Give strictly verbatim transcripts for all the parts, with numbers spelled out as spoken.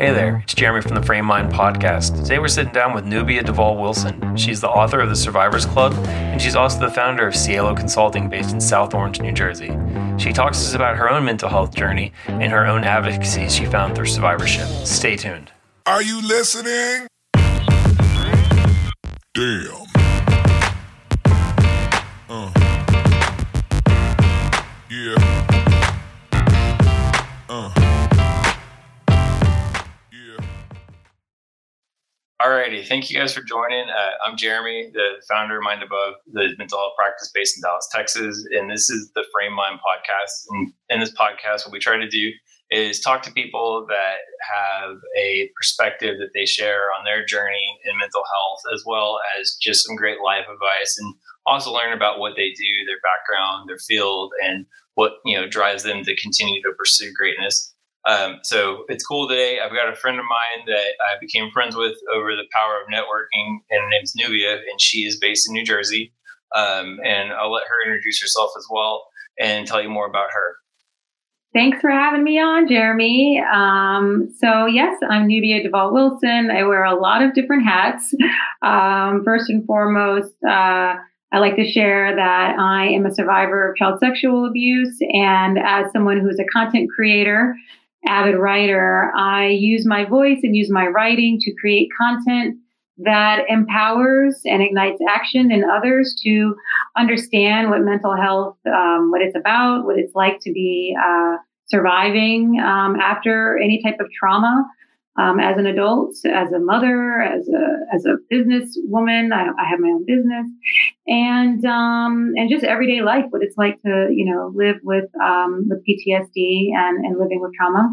Hey there, it's Jeremy from the Framed Mind Podcast. Today we're sitting down with Nubia Duvall Wilson. She's the author of The Survivors Club, and she's also the founder of Cielo Consulting based in South Orange, New Jersey. She talks to us about her own mental health journey and her own advocacy she found through survivorship. Stay tuned. Are you listening? Damn. Uh. Yeah. Uh. Yeah. Alrighty. Thank you guys for joining. Uh, I'm Jeremy, the founder of Mind Above, the mental health practice based in Dallas, Texas. And this is the Frame Mind Podcast. And in this podcast, what we try to do is talk to people that have a perspective that they share on their journey in mental health, as well as just some great life advice, and also learn about what they do, their background, their field, and what, you know, drives them to continue to pursue greatness. Um, so it's cool today. I've got a friend of mine that I became friends with over the power of networking, and her name's Nubia, and she is based in New Jersey. Um, and I'll let her introduce herself as well and tell you more about her. Thanks for having me on, Jeremy. Um, so yes, I'm Nubia Duvall Wilson. I wear a lot of different hats. Um, first and foremost, uh, I like to share that I am a survivor of child sexual abuse. And as someone who is a content creator, avid writer, I use my voice and use my writing to create content that empowers and ignites action in others to understand what mental health, um, what it's about, what it's like to be uh, surviving um, after any type of trauma um, as an adult, as a mother, as a as a businesswoman. I, I have my own business, and um, and just everyday life, what it's like to you know live with um, with P T S D and, and living with trauma.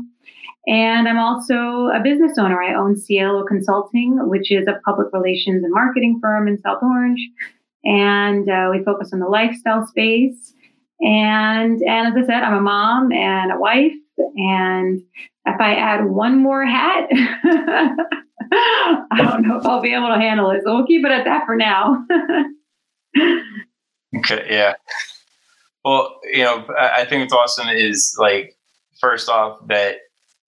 And I'm also a business owner. I own Cielo Consulting, which is a public relations and marketing firm in South Orange. And uh, we focus on the lifestyle space. And, and as I said, I'm a mom and a wife. And if I add one more hat, I don't know if I'll be able to handle it. So we'll keep it at that for now. Okay. Yeah. Well, you know, I think what's awesome is, like, first off, that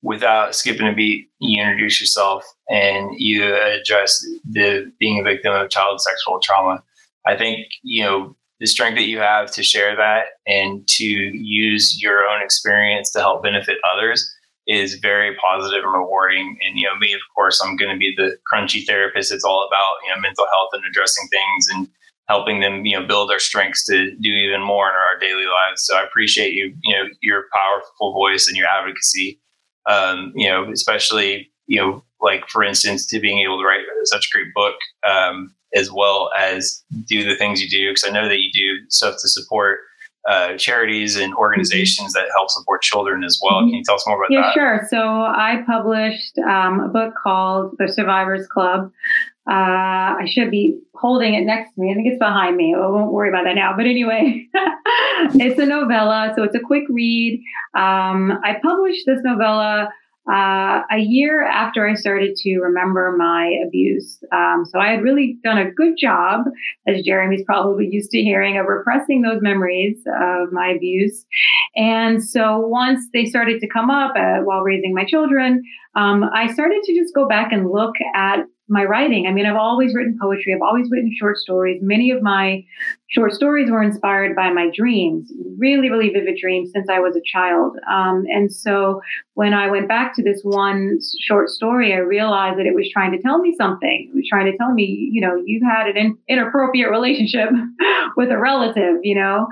without skipping a beat, you introduce yourself and you address the being a victim of child sexual trauma. I think, you know, the strength that you have to share that and to use your own experience to help benefit others is very positive and rewarding. And, you know, me, of course, I'm going to be the crunchy therapist. It's all about, you know, mental health and addressing things and helping them, you know, build our strengths to do even more in our daily lives. So I appreciate you, you know, your powerful voice and your advocacy. Um, you know, especially, you know, like, for instance, to being able to write such a great book, um, as well as do the things you do. Because I know that you do stuff to support uh, charities and organizations that help support children as well. Can you tell us more about yeah, that? Yeah, sure. So I published um, a book called The Survivors Club. Uh, I should be holding it next to me. I think it's behind me. I won't worry about that now. But anyway, it's a novella. So it's a quick read. Um, I published this novella uh, a year after I started to remember my abuse. Um, so I had really done a good job, as Jeremy's probably used to hearing, of repressing those memories of my abuse. And so once they started to come up uh, while raising my children, um, I started to just go back and look at my writing. I mean, I've always written poetry. I've always written short stories. Many of my short stories were inspired by my dreams, really, really vivid dreams since I was a child. Um, and so when I went back to this one short story, I realized that it was trying to tell me something. It was trying to tell me, you know, you had an in- inappropriate relationship with a relative, you know?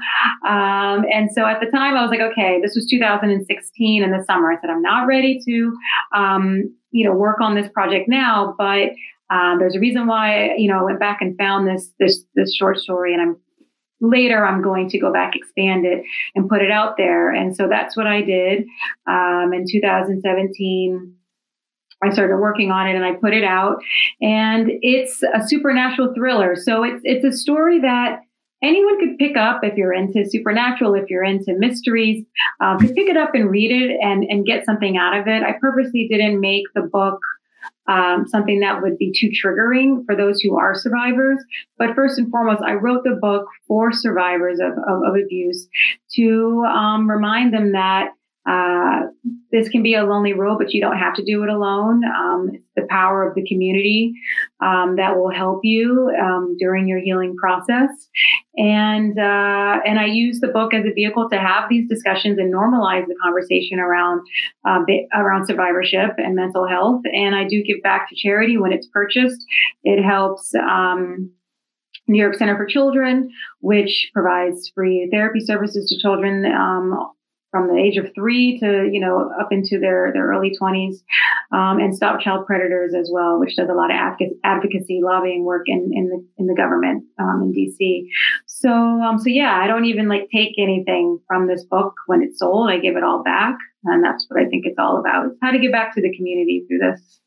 Um, and so at the time I was like, okay, this was two thousand sixteen in the summer. I said, I'm not ready to, um, you know, work on this project now, but um, there's a reason why, you know, I went back and found this, this, this short story, and I'm later, I'm going to go back, expand it and put it out there. And so that's what I did. Um, in two thousand seventeen, I started working on it and I put it out, and it's a supernatural thriller. So it's, it's a story that anyone could pick up if you're into supernatural, if you're into mysteries, uh, could pick it up and read it and, and get something out of it. I purposely didn't make the book um, something that would be too triggering for those who are survivors. But first and foremost, I wrote the book for survivors of, of, of abuse to um, remind them that Uh, this can be a lonely road, but you don't have to do it alone. Um, it's the power of the community um, that will help you um, during your healing process. And uh, and I use the book as a vehicle to have these discussions and normalize the conversation around uh, around survivorship and mental health. And I do give back to charity when it's purchased. It helps Um, New York Center for Children, which provides free therapy services to children um, from the age of three to, you know, up into their, their early twenties, um, and Stop Child Predators as well, which does a lot of adv- advocacy, lobbying work in, in the in the government um, in D C. So, um, so yeah, I don't even like take anything from this book when it's sold. I give it all back, and that's what I think it's all about: is how to give back to the community through this.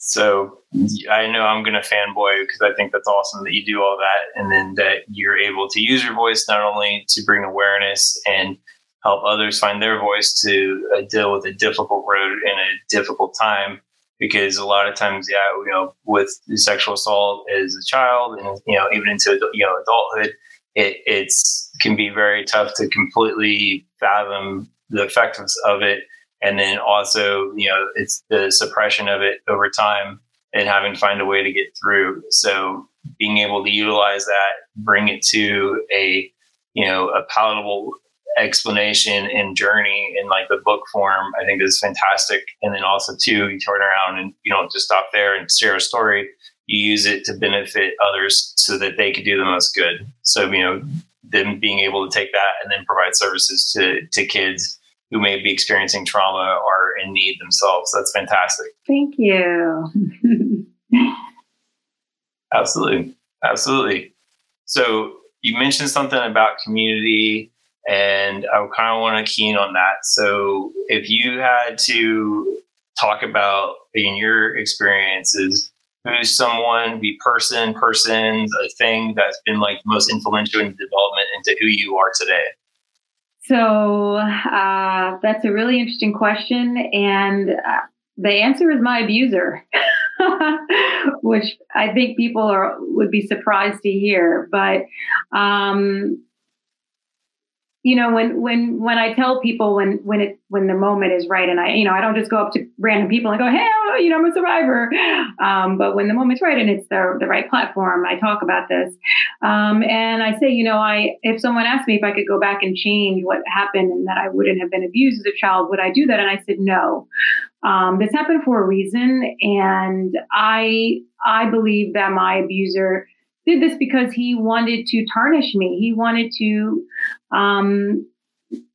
So I know I'm going to fanboy because I think that's awesome that you do all that, and then that you're able to use your voice not only to bring awareness and help others find their voice to uh, deal with a difficult road and a difficult time. Because a lot of times, yeah, you know, with sexual assault as a child and, you know, even into, you know, adulthood, it it's, can be very tough to completely fathom the effectiveness of it. And then also, you know, it's the suppression of it over time and having to find a way to get through. So being able to utilize that, bring it to a, you know, a palatable explanation and journey in like the book form, I think is fantastic. And then also too, you turn around and you don't just stop there and share a story. You use it to benefit others so that they could do the most good. So, you know, them being able to take that and then provide services to, to kids who may be experiencing trauma or in need themselves. That's fantastic. Thank you. Absolutely. Absolutely. So you mentioned something about community, and I kind of want to keen on that. So if you had to talk about in your experiences, who's someone, be person, persons, a thing that's been like most influential in the development into who you are today? So uh, that's a really interesting question. And uh, the answer is my abuser, which I think people are would be surprised to hear. But, um, you know, when when when I tell people when when it when the moment is right, and I, you know, I don't just go up to random people and go, hey, you know, I'm a survivor. Um, but when the moment's right and it's the, the right platform, I talk about this. Um, and I say, you know, I if someone asked me if I could go back and change what happened and that I wouldn't have been abused as a child, would I do that? And I said, no. Um, this happened for a reason. And I I believe that my abuser did this because he wanted to tarnish me. He wanted to um,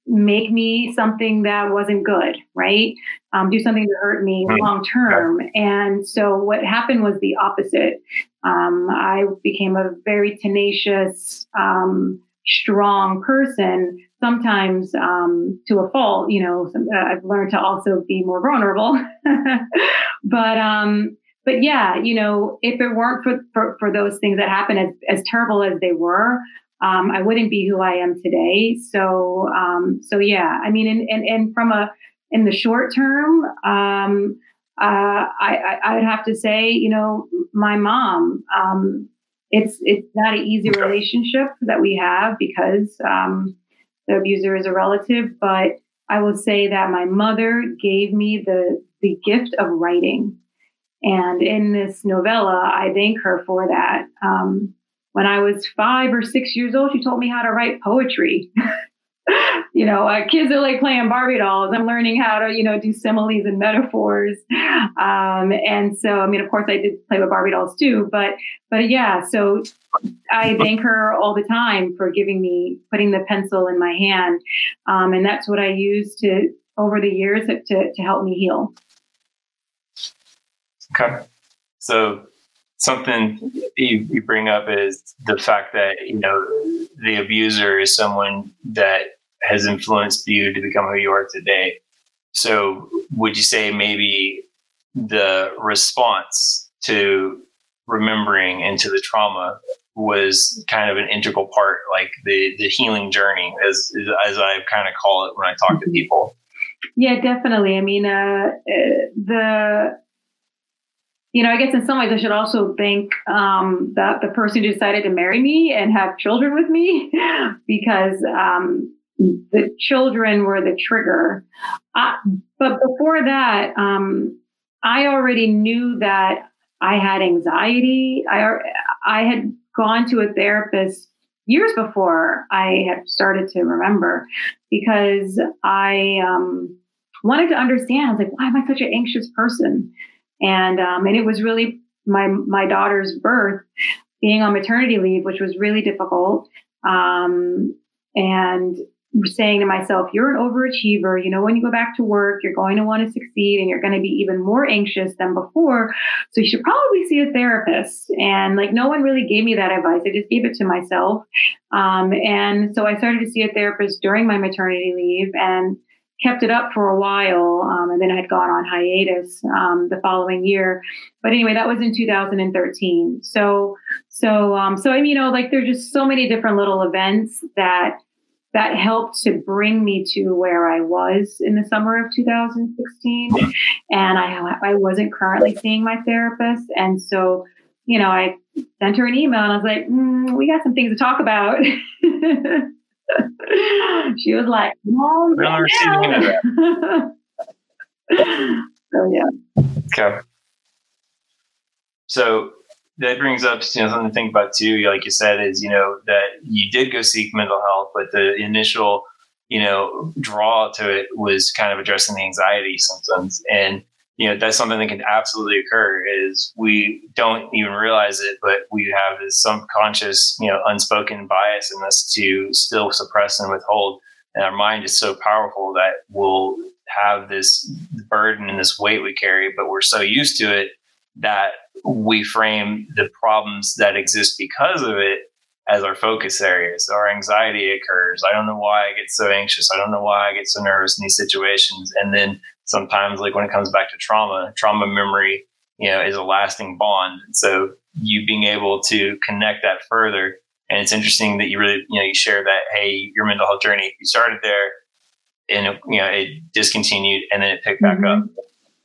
make me something that wasn't good, right? Um, do something to hurt me mm-hmm. long term. And so what happened was the opposite. Um, I became a very tenacious, um, strong person, sometimes um, to a fault. You know, I've learned to also be more vulnerable. but um, But yeah, you know, if it weren't for, for, for those things that happened, as, as terrible as they were, um, I wouldn't be who I am today. So, um, so yeah, I mean, and, and, and from a, in the short term, um, uh, I, I would have to say, you know, my mom, um, it's, it's not an easy relationship that we have because, um, the abuser is a relative, but I will say that my mother gave me the, the gift of writing. And in this novella, I thank her for that. Um, when I was five or six years old, she told me how to write poetry. you know, uh, kids are like playing Barbie dolls. I'm learning how to, you know, do similes and metaphors. Um, and so, I mean, of course, I did play with Barbie dolls too. But, but yeah, so I thank her all the time for giving me, putting the pencil in my hand. Um, and that's what I use to, over the years, to, to help me heal. Okay. So something you, you bring up is the fact that, you know, the abuser is someone that has influenced you to become who you are today. So would you say maybe the response to remembering and to the trauma was kind of an integral part, like the, the healing journey, as, as I kind of call it when I talk to people? Yeah, definitely. I mean, uh, the... You know, I guess in some ways I should also thank um, the, the person who decided to marry me and have children with me because um, the children were the trigger. Uh, but before that, um, I already knew that I had anxiety. I, I had gone to a therapist years before I had started to remember, because I um, wanted to understand. I was like, why am I such an anxious person? And um, and it was really my my daughter's birth, being on maternity leave, which was really difficult, um, and saying to myself, you're an overachiever. You know, when you go back to work, you're going to want to succeed and you're going to be even more anxious than before. So you should probably see a therapist. And like, no one really gave me that advice. I just gave it to myself. Um, and so I started to see a therapist during my maternity leave and kept it up for a while. Um, and then I had gone on hiatus um, the following year. But anyway, that was in two thousand thirteen. So, so, um, so, you know, like there's just so many different little events that that helped to bring me to where I was in the summer of two thousand sixteen. And I, I wasn't currently seeing my therapist. And so, you know, I sent her an email and I was like, mm, we got some things to talk about. She was like, no, no. So, yeah. Okay. So that brings up, you know, something to think about too. Like you said, is, you know, that you did go seek mental health, but the initial, you know, draw to it was kind of addressing the anxiety symptoms. And, you know, that's something that can absolutely occur, is we don't even realize it, but we have this subconscious, you know, unspoken bias in us to still suppress and withhold. And our mind is so powerful that we'll have this burden and this weight we carry, but we're so used to it that we frame the problems that exist because of it as our focus area. So our anxiety occurs. I don't know why I get so anxious. I don't know why I get so nervous in these situations. And then sometimes, like when it comes back to trauma, trauma memory, you know, is a lasting bond. So you being able to connect that further. And it's interesting that you really, you know, you share that, hey, your mental health journey, you started there and, it, you know, it discontinued and then it picked back mm-hmm. up.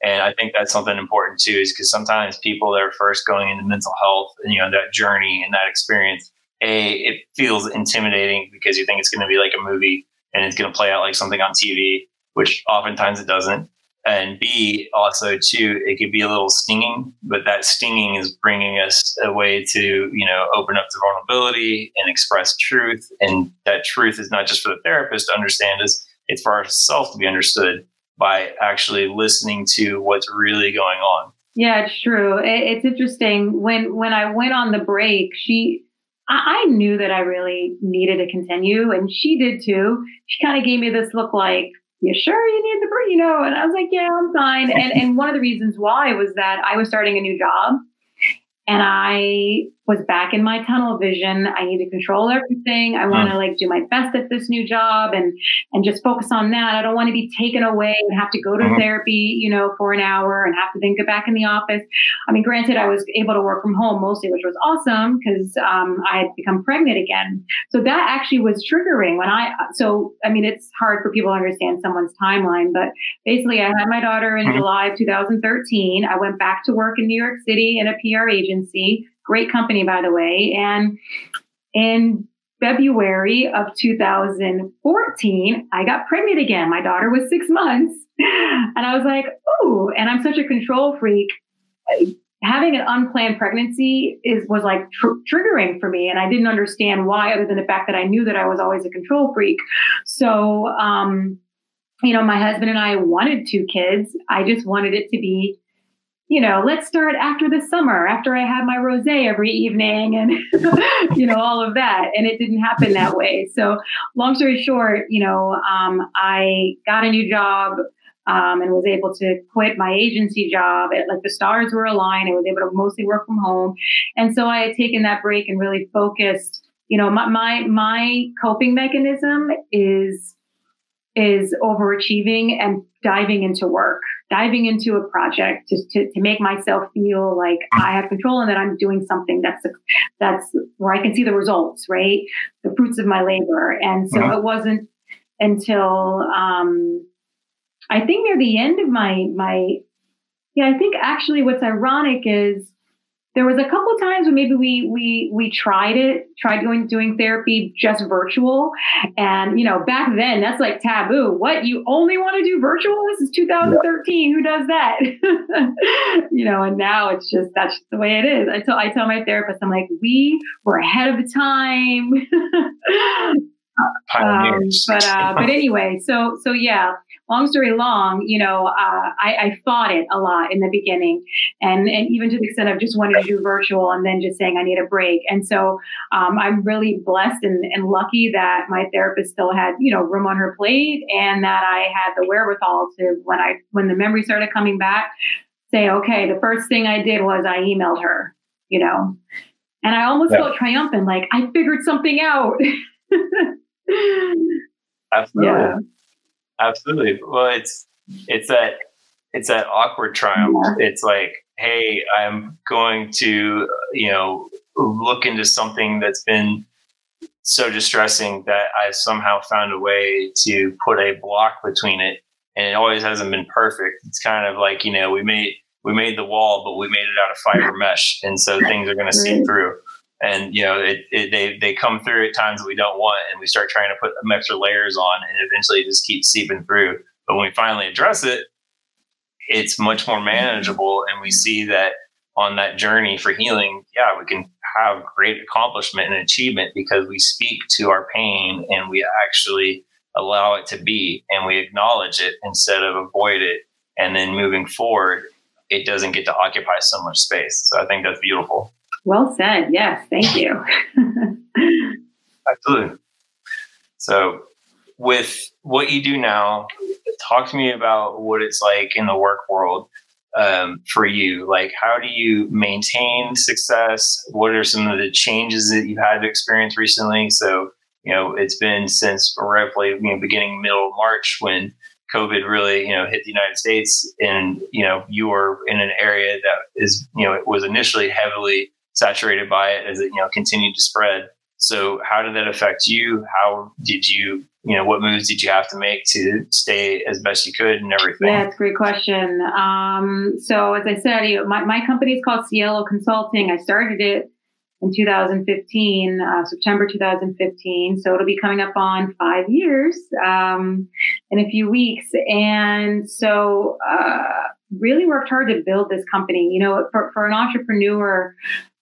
And I think that's something important too, is because sometimes people that are first going into mental health, you know, that journey and that experience, A, it feels intimidating because you think it's going to be like a movie and it's going to play out like something on T V, which oftentimes it doesn't. And B, also too, it could be a little stinging, but that stinging is bringing us a way to, you know, open up to vulnerability and express truth. And that truth is not just for the therapist to understand us, it's for ourselves to be understood by actually listening to what's really going on. Yeah, it's true. It, it's interesting. When, when I went on the break, she... I knew that I really needed to continue, and she did too. She kind of gave me this look like, you sure you need the break, you know? And I was like, yeah, I'm fine. And and one of the reasons why was that I was starting a new job and I was back in my tunnel vision. I need to control everything. I want to like do my best at this new job and, and just focus on that. I don't want to be taken away and have to go to uh-huh. therapy, you know, for an hour and have to then get back in the office. I mean, granted, I was able to work from home mostly, which was awesome because um, I had become pregnant again. So that actually was triggering when I, so, I mean, it's hard for people to understand someone's timeline, but basically I had my daughter in uh-huh. July of two thousand thirteen. I went back to work in New York City in a P R agency. Great company, by the way. And in February of two thousand fourteen, I got pregnant again. My daughter was six months. And I was like, oh, and I'm such a control freak. Having an unplanned pregnancy is was like tr- triggering for me. And I didn't understand why, other than the fact that I knew that I was always a control freak. So, um, you know, my husband and I wanted two kids. I just wanted it to be, you know, let's start after the summer, after I had my rosé every evening and, you know, all of that. And it didn't happen that way. So long story short, you know, um, I got a new job um, and was able to quit my agency job. It, like the stars were aligned. I was able to mostly work from home. And so I had taken that break and really focused. You know, my my, my coping mechanism is is overachieving and diving into work, diving into a project just to, to make myself feel like I have control and that I'm doing something that's, a, that's where I can see the results, right? The fruits of my labor. And so uh-huh. it wasn't until, um, I think near the end of my, my, yeah, I think actually what's ironic is there was a couple of times when maybe we we we tried it, tried going doing therapy just virtual. And, you know, back then that's like taboo. What, you only want to do virtual? This is two thousand thirteen. Yeah. Who does that? You know, and now it's just, that's just the way it is. I tell, I tell my therapist, I'm like, we were ahead of the time. um, but, uh, but anyway, so, so yeah. Long story long, you know, uh, I, I fought it a lot in the beginning, and, and even to the extent of just wanting to do virtual and then just saying I need a break. And so um, I'm really blessed and, and lucky that my therapist still had, you know, room on her plate, and that I had the wherewithal to, when I when the memory started coming back, say, okay, the first thing I did was I emailed her, you know, and I almost yeah. felt triumphant, like I figured something out. Absolutely. Yeah. Absolutely. Well, it's, it's that, it's that awkward triumph. Yeah. It's like, hey, I'm going to, you know, look into something that's been so distressing that I've somehow found a way to put a block between it. And it always hasn't been perfect. It's kind of like, you know, we made, we made the wall, but we made it out of fiber mesh. And so things are going to seep through. And, you know, it, it, they, they come through at times that we don't want, and we start trying to put extra layers on, and eventually it just keeps seeping through. But when we finally address it, it's much more manageable. And we see that on that journey for healing, yeah, we can have great accomplishment and achievement because we speak to our pain and we actually allow it to be, and we acknowledge it instead of avoid it. And then moving forward, it doesn't get to occupy so much space. So I think that's beautiful. Well said. Yes. Thank you. Absolutely. So with what you do now, talk to me about what it's like in the work world um, for you. Like, how do you maintain success? What are some of the changes that you've had to experience recently? So, you know, it's been since roughly, you know, beginning middle of March when COVID really, you know, hit the United States, and, you know, you were in an area that is, you know, it was initially heavily saturated by it as it, you know, continued to spread. So how did that affect you? How did you, you know, what moves did you have to make to stay as best you could and everything? Yeah, that's a great question. Um, so as I said, you know, my, my company is called Cielo Consulting. I started it in two thousand fifteen, uh, September two thousand fifteen. So it'll be coming up on five years um, in a few weeks. And so uh, really worked hard to build this company. You know, for, for an entrepreneur,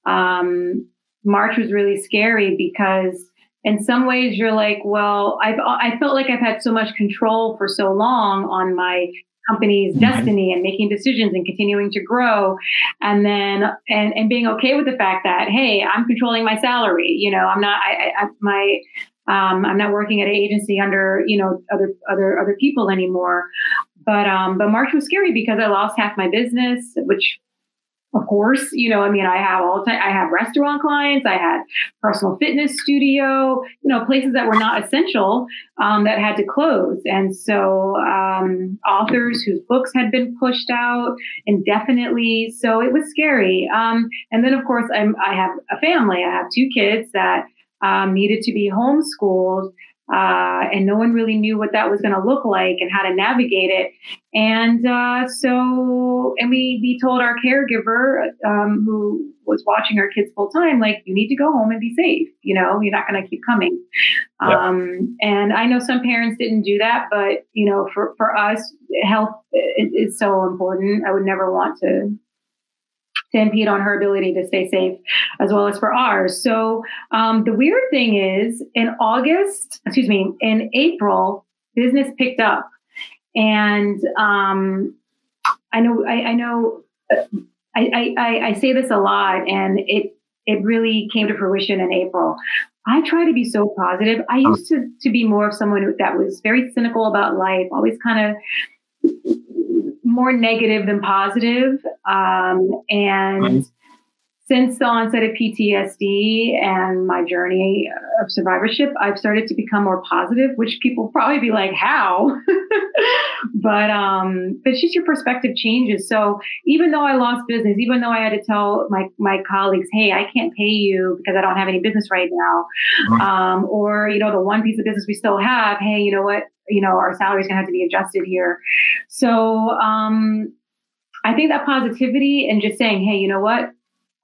um, March was really scary because in some ways you're like, well, I've, I felt like I've had so much control for so long on my company's destiny and making decisions and continuing to grow. And then, and, and being okay with the fact that, hey, I'm controlling my salary. You know, I'm not, I, I, my, um, I'm not working at an agency under, you know, other, other, other people anymore. But, um, but March was scary because I lost half my business, which, of course, you know, I mean, I have all time, I have restaurant clients, I had personal fitness studio, you know, places that were not essential, um, that had to close. And so, um, authors whose books had been pushed out indefinitely. So it was scary. Um, and then of course I'm, I have a family, I have two kids that, um, needed to be homeschooled. Uh, and no one really knew what that was going to look like and how to navigate it. And uh, so, and we, we told our caregiver um, who was watching our kids full time, like, you need to go home and be safe. You know, you're not going to keep coming. Yeah. Um, and I know some parents didn't do that, but, you know, for, for us, health is, is so important. I would never want to to impede on her ability to stay safe, as well as for ours. So um, the weird thing is in August, excuse me, in April, business picked up. And um, I know, I, I know I, I, I say this a lot, and it, it really came to fruition in April. I try to be so positive. I used to, to be more of someone that was very cynical about life, always kind of more negative than positive. Um, and mm-hmm. since the onset of P T S D and my journey of survivorship, I've started to become more positive, which people probably be like, how? but, um, but it's just your perspective changes. So even though I lost business, even though I had to tell my, my colleagues, hey, I can't pay you because I don't have any business right now. Mm-hmm. Um, or, you know, the one piece of business we still have, hey, you know what? You know, our salary is going to have to be adjusted here. So, um, I think that positivity and just saying, hey, you know what?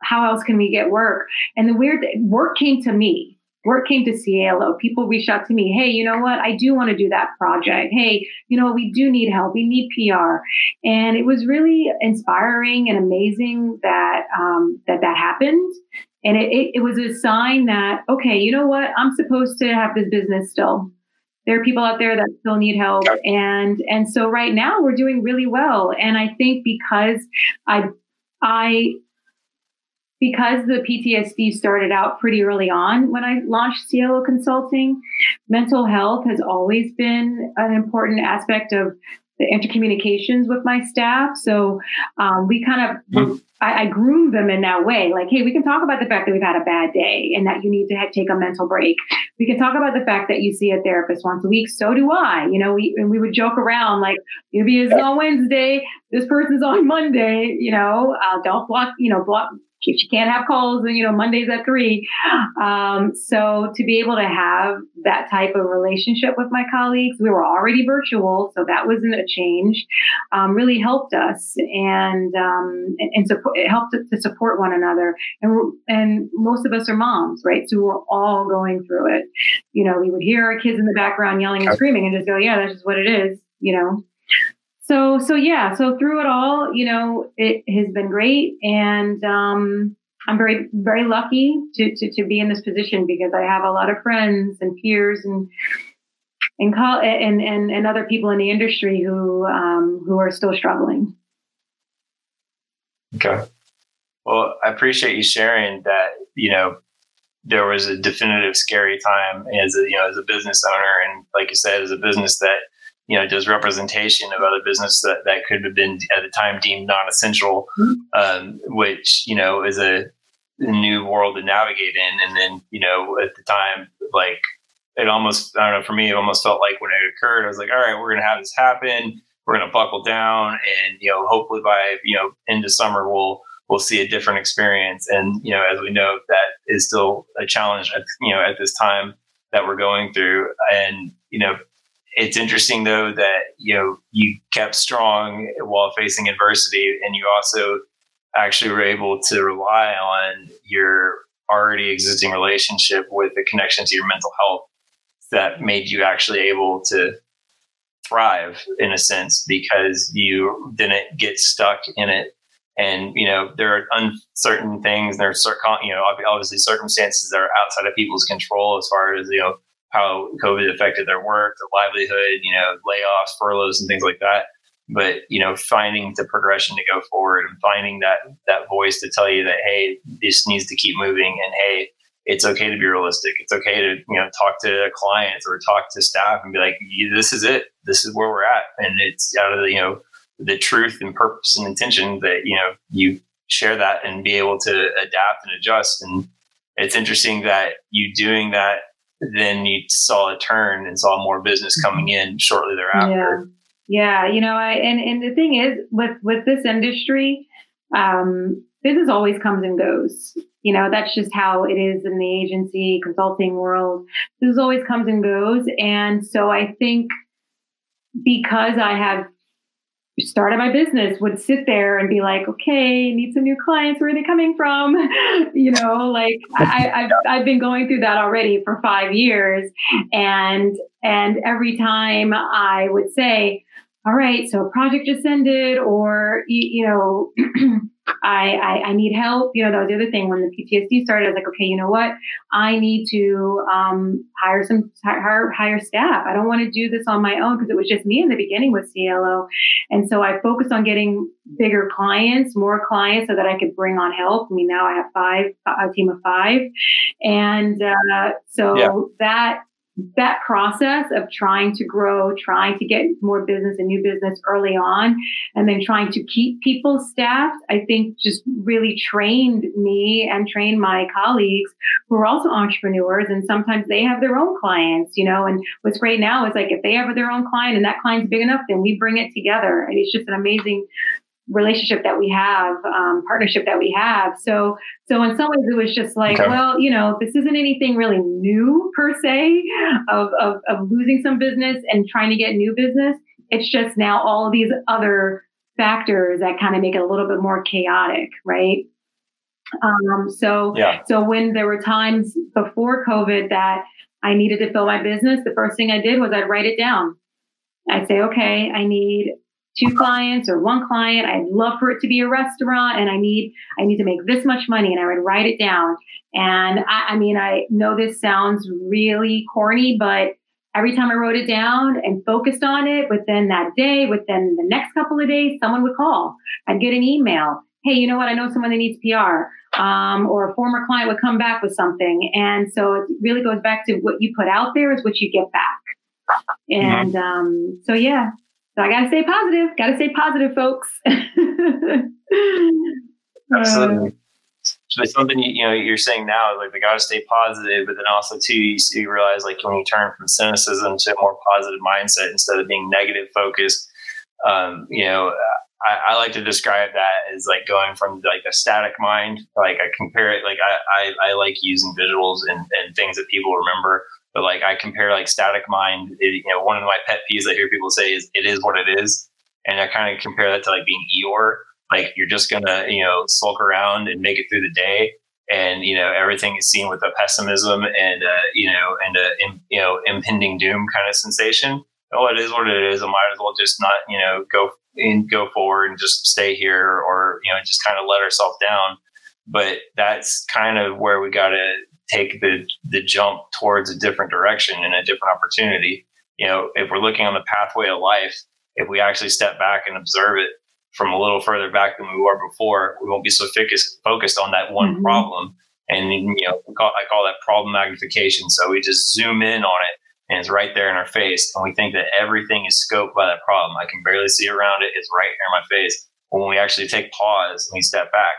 how else can we get work? And the weird work came to me. Work came to Cielo. People reached out to me. Hey, you know what? I do want to do that project. Hey, you know, we do need help. We need P R. And it was really inspiring and amazing that um, that, that happened. And it, it, it was a sign that, okay, you know what? I'm supposed to have this business still. There are people out there that still need help. And, and so right now we're doing really well. And I think because I, I, because the P T S D started out pretty early on when I launched Cielo Consulting, mental health has always been an important aspect of the intercommunications with my staff. So um, we kind of, mm-hmm. I, I groom them in that way. Like, hey, we can talk about the fact that we've had a bad day and that you need to ha- take a mental break. We can talk about the fact that you see a therapist once a week. So do I. You know, we and we would joke around like, Nubia is on Wednesday, this person's on Monday. You know, uh, don't block. You know, block. She can't have calls, and you know, Mondays at three. Um, so to be able to have that type of relationship with my colleagues, we were already virtual, so that wasn't a change, um, really helped us and, um, and, and support, it helped us to support one another. And we're, and most of us are moms, right? So we're all going through it. You know, we would hear our kids in the background yelling and screaming and just go, yeah, that's just what it is, you know? So, so yeah, so through it all, you know, it has been great. And, um, I'm very, very lucky to, to, to be in this position because I have a lot of friends and peers and, and, call, and, and, and other people in the industry who, um, who are still struggling. Okay. Well, I appreciate you sharing that, you know, there was a definitive scary time as a, you know, as a business owner. And like you said, as a business that, you know, just representation of other business that, that could have been at the time deemed non-essential, um, which, you know, is a new world to navigate in. And then, you know, at the time, like it almost, I don't know, for me, it almost felt like when it occurred, I was like, all right, we're going to have this happen. We're going to buckle down and, you know, hopefully by, you know, end of summer, we'll, we'll see a different experience. And, you know, as we know, that is still a challenge, at, you know, at this time that we're going through. And, you know, it's interesting though that you know you kept strong while facing adversity, and you also actually were able to rely on your already existing relationship with the connection to your mental health that made you actually able to thrive in a sense because you didn't get stuck in it. And you know there are uncertain things, there are you know obviously circumstances that are outside of people's control as far as you know. How COVID affected their work, their livelihood, you know, layoffs, furloughs, and things like that. But, you know, finding the progression to go forward and finding that that voice to tell you that, hey, this needs to keep moving. And, hey, it's okay to be realistic. It's okay to, you know, talk to clients or talk to staff and be like, this is it. This is where we're at. And it's out of the, you know, the truth and purpose and intention that, you know, you share that and be able to adapt and adjust. And it's interesting that you doing that then you saw a turn and saw more business coming in shortly thereafter. Yeah. yeah you know, I, and, and the thing is with, with this industry, um, business always comes and goes, you know, that's just how it is in the agency consulting world. Business always comes and goes. And so I think because I have started my business would sit there and be like, okay, need some new clients. Where are they coming from? You know, like I, I've, I've been going through that already for five years. And, and every time I would say, all right, so a project just ended or, you, you know, I, I, I need help. You know, that was the other thing when the P T S D started, I was like, okay, you know what? I need to um, hire some, hire, hire staff. I don't want to do this on my own because it was just me in the beginning with Cielo. And so I focused on getting bigger clients, more clients so that I could bring on help. I mean, now I have five, a team of five. And uh, so yeah. that, that process of trying to grow, trying to get more business and new business early on, and then trying to keep people staffed, I think just really trained me and trained my colleagues who are also entrepreneurs. And sometimes they have their own clients, you know, and what's great now is like, if they have their own client and that client's big enough, then we bring it together. And it's just an amazing relationship that we have, um, partnership that we have. So, so in some ways it was just like, okay. well, you know, this isn't anything really new per se of, of, of losing some business and trying to get new business. It's just now all of these other factors that kind of make it a little bit more chaotic. Right. Um, so, yeah. so when there were times before COVID that I needed to fill my business, the first thing I did was I'd write it down. I'd say, okay, I need two clients or one client. I'd love for it to be a restaurant, and I need, I need to make this much money. And I would write it down. And I, I mean, I know this sounds really corny, but every time I wrote it down and focused on it, within that day, within the next couple of days, someone would call. I'd get an email. Hey, you know what? I know someone that needs P R, um, or a former client would come back with something. And so it really goes back to what you put out there is what you get back. And mm-hmm. um, so, yeah, so I got to stay positive. Got to stay positive, folks. Absolutely. Um, So it's something, you know, you're saying now, like, we got to stay positive, but then also too, you, you realize, like, when you turn from cynicism to a more positive mindset instead of being negative focused, um, you know, I, I like to describe that as like going from like a static mind. Like I compare it, like I, I, I like using visuals and, and things that people remember, but like I compare like static mind, it, you know, one of my pet peeves I hear people say is it is what it is. And I kind of compare that to like being Eeyore. Like you're just going to, you know, sulk around and make it through the day. And, you know, everything is seen with a pessimism and, uh, you know, and, a, in, you know, impending doom kind of sensation. Oh, it is what it is. I might as well just not, you know, go in, go forward and just stay here, or, you know, just kind of let ourselves down. But that's kind of where we got to take the, the jump towards a different direction and a different opportunity. You know, if we're looking on the pathway of life, if we actually step back and observe it from a little further back than we were before, we won't be so focused focused on that one mm-hmm. problem. And, you know, we call, I call that problem magnification. So we just zoom in on it and it's right there in our face. And we think that everything is scoped by that problem. I can barely see around it. It's right here in my face. When we actually take pause and we step back,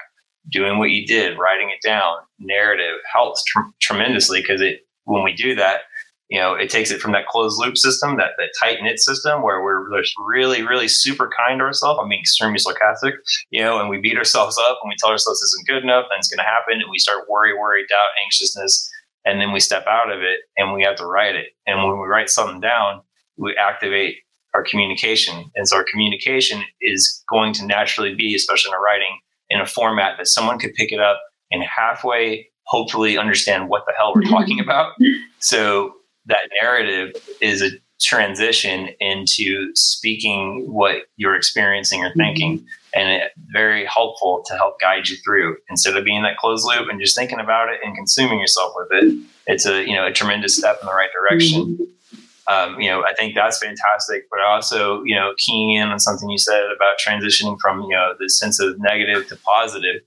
doing what you did, writing it down, narrative helps tr- tremendously. Because it, when we do that, you know, it takes it from that closed loop system, that, that tight knit system where we're just really, really super kind to ourselves. I'm being extremely sarcastic, you know, and we beat ourselves up and we tell ourselves this isn't good enough, then it's going to happen. And we start worry, worry, doubt, anxiousness. And then we step out of it and we have to write it. And when we write something down, we activate our communication. And so our communication is going to naturally be, especially in our writing, in a format that someone could pick it up and halfway, hopefully understand what the hell we're talking about. So that narrative is a transition into speaking what you're experiencing or thinking, mm-hmm. and it's very helpful to help guide you through. Instead of being that closed loop and just thinking about it and consuming yourself with it, it's a, you know, a tremendous step in the right direction. Mm-hmm. Um, you know, I think that's fantastic, but also, you know, keying in on something you said about transitioning from, you know, the sense of negative to positive,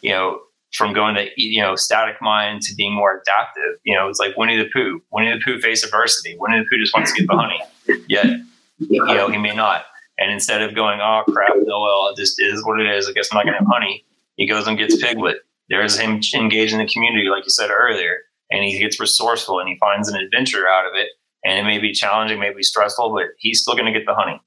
you know, from going to, you know, static mind to being more adaptive. You know, it's like Winnie the Pooh. Winnie the Pooh faced adversity. Winnie the Pooh just wants to get the honey. Yet, you know, he may not. And instead of going, oh, crap, no, well, this is what it is. I guess I'm not going to have honey. He goes and gets Piglet. There's him engaging the community, like you said earlier. And he gets resourceful and he finds an adventure out of it. And it may be challenging, may be stressful, but he's still going to get the honey.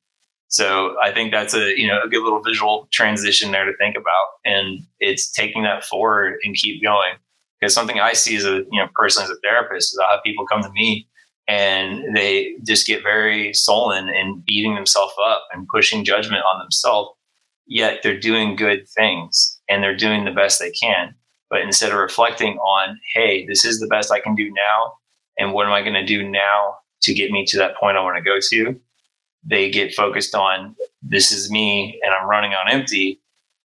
So I think that's a, you know, a good little visual transition there to think about, and it's taking that forward and keep going. Because something I see as a, you know, person as a therapist is I have people come to me and they just get very sullen and beating themselves up and pushing judgment on themselves. Yet they're doing good things and they're doing the best they can. But instead of reflecting on, hey, this is the best I can do now, and what am I going to do now to get me to that point I want to go to? They get focused on, this is me and I'm running on empty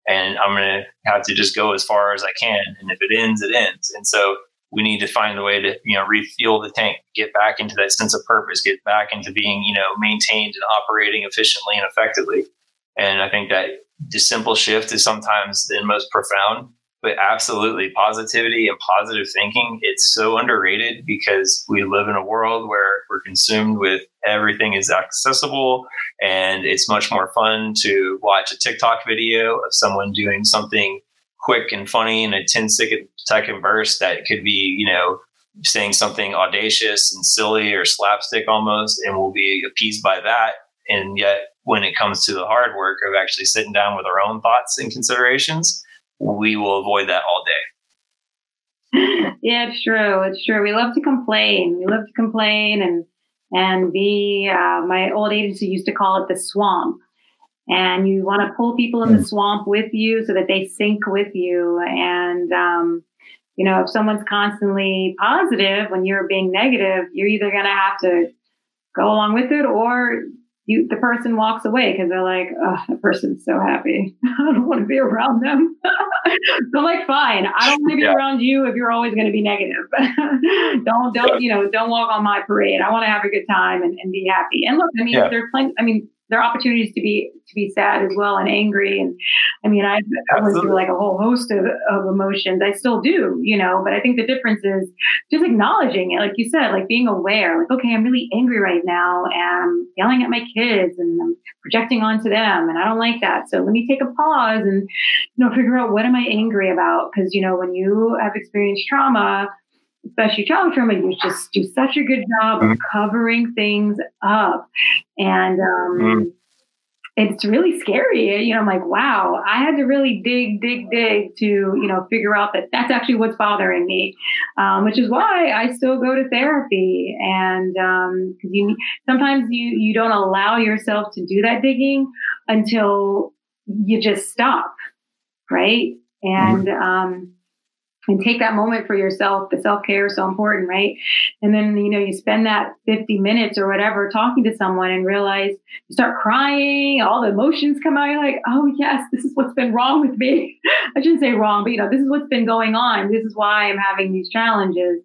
and I'm going to have to just go as far as I can. And if it ends, it ends. And so we need to find a way to, you know, refuel the tank, get back into that sense of purpose, get back into being, you know, maintained and operating efficiently and effectively. And I think that the simple shift is sometimes the most profound, but absolutely positivity and positive thinking. It's so underrated because we live in a world where we're consumed with everything is accessible, and it's much more fun to watch a TikTok video of someone doing something quick and funny in a ten second burst that could be, you know, saying something audacious and silly or slapstick almost, and we'll be appeased by that. And yet when it comes to the hard work of actually sitting down with our own thoughts and considerations, we will avoid that all day. Yeah, it's true. It's true. We love to complain. We love to complain and, and be, uh, my old agency used to call it the swamp. And you want to pull people in the swamp with you so that they sink with you. And, um, you know, if someone's constantly positive when you're being negative, you're either going to have to go along with it, or you, the person walks away because they're like, oh, that person's so happy. I don't want to be around them. They're like, fine, I don't want to be yeah. around you if you're always going to be negative. don't, don't, you know, don't walk on my parade. I want to have a good time and, and be happy. And look, I mean, yeah. there are plenty, I mean, there are opportunities to be to be sad as well and angry. And I mean, I, I went through like a whole host of, of emotions. I still do, you know, but I think the difference is just acknowledging it. Like you said, like being aware, like, okay, I'm really angry right now and I'm yelling at my kids and I'm projecting onto them and I don't like that. So let me take a pause and, you know, figure out what am I angry about? Because, you know, when you have experienced trauma, especially child trauma, you just do such a good job mm-hmm. of covering things up. And um, mm-hmm. it's really scary. You know, I'm like, wow, I had to really dig, dig, dig to, you know, figure out that that's actually what's bothering me, um, which is why I still go to therapy. And um, 'cause you, sometimes you, you don't allow yourself to do that digging until you just stop, right? And mm-hmm. um and take that moment for yourself. The self-care is so important, right? And then, you know, you spend that fifty minutes or whatever talking to someone and realize you start crying, all the emotions come out. You're like, oh yes, this is what's been wrong with me. I shouldn't say wrong, but you know, this is what's been going on. This is why I'm having these challenges.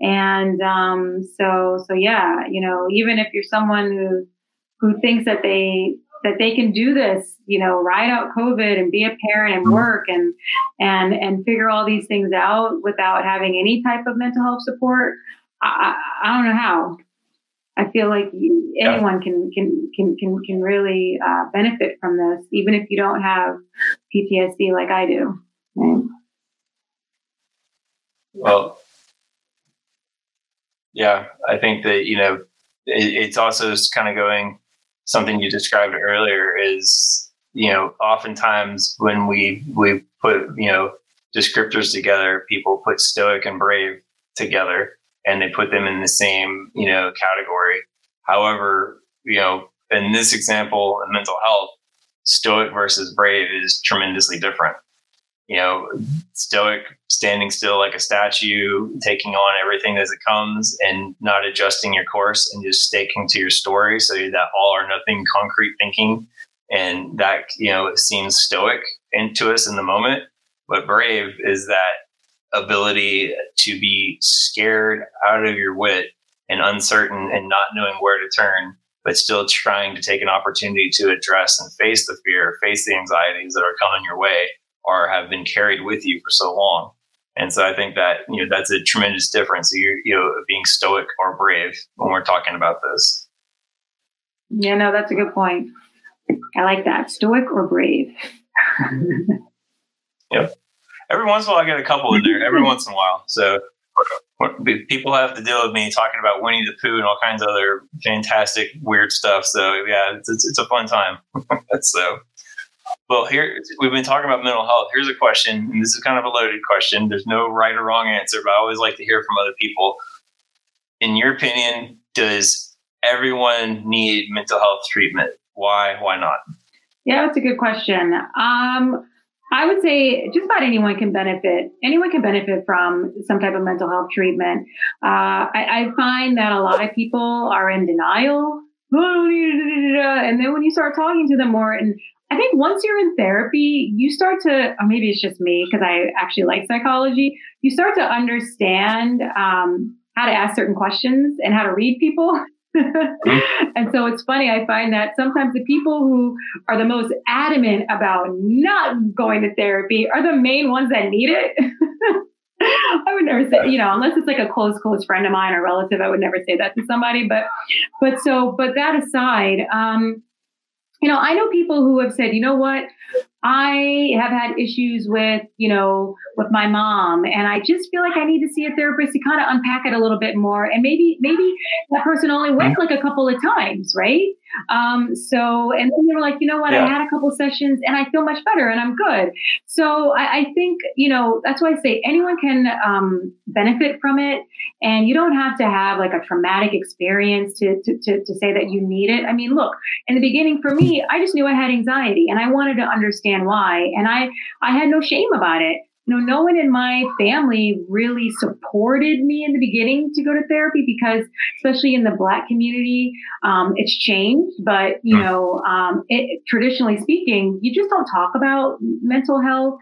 And um, so, so yeah, you know, even if you're someone who, who thinks that they, that they can do this, you know, ride out COVID and be a parent and work and, and, and figure all these things out without having any type of mental health support. I, I don't know how. I feel like you, anyone yeah. can, can, can, can, can really uh, benefit from this, even if you don't have P T S D like I do. Right? Well, yeah, I think that, you know, it, it's also kind of going, something you described earlier is, you know, oftentimes when we, we put, you know, descriptors together, people put stoic and brave together and they put them in the same, you know, category. However, you know, in this example in mental health, stoic versus brave is tremendously different. You know, stoic, standing still like a statue, taking on everything as it comes and not adjusting your course and just sticking to your story. So that all or nothing concrete thinking. And that, you know, it seems stoic into us in the moment. But brave is that ability to be scared out of your wit and uncertain and not knowing where to turn, but still trying to take an opportunity to address and face the fear, face the anxieties that are coming your way, or have been carried with you for so long. And so I think that, you know, that's a tremendous difference. You're, you know, being stoic or brave when we're talking about this. Yeah, no, that's a good point. I like that. Stoic or brave. Yep. Every once in a while, I get a couple in there every once in a while. So people have to deal with me talking about Winnie the Pooh and all kinds of other fantastic, weird stuff. So yeah, it's, it's, it's a fun time. So. Well, here we've been talking about mental health. Here's a question, and this is kind of a loaded question. There's no right or wrong answer, but I always like to hear from other people. In your opinion, does everyone need mental health treatment? Why? Why not? Yeah, that's a good question. Um, I would say just about anyone can benefit. Anyone can benefit from some type of mental health treatment. Uh, I, I find that a lot of people are in denial. And then when you start talking to them more, and I think once you're in therapy, you start to, or maybe it's just me because I actually like psychology, you start to understand um, how to ask certain questions and how to read people. And so it's funny, I find that sometimes the people who are the most adamant about not going to therapy are the main ones that need it. I would never say, you know, unless it's like a close, close friend of mine or relative, I would never say that to somebody. But, but so, but that aside, um, you know, I know people who have said, you know what, I have had issues with, you know, with my mom, and I just feel like I need to see a therapist to kind of unpack it a little bit more. And maybe, maybe that person only went like a couple of times, right? Um, so, and then they were like, you know what, yeah. I had a couple sessions and I feel much better and I'm good. So I, I think, you know, that's why I say anyone can um, benefit from it, and you don't have to have like a traumatic experience to, to, to, to say that you need it. I mean, look, in the beginning for me, I just knew I had anxiety and I wanted to understand why. And I, I had no shame about it. You know, no one in my family really supported me in the beginning to go to therapy because, especially in the Black community, um, it's changed. But, you know, um, it, traditionally speaking, you just don't talk about mental health.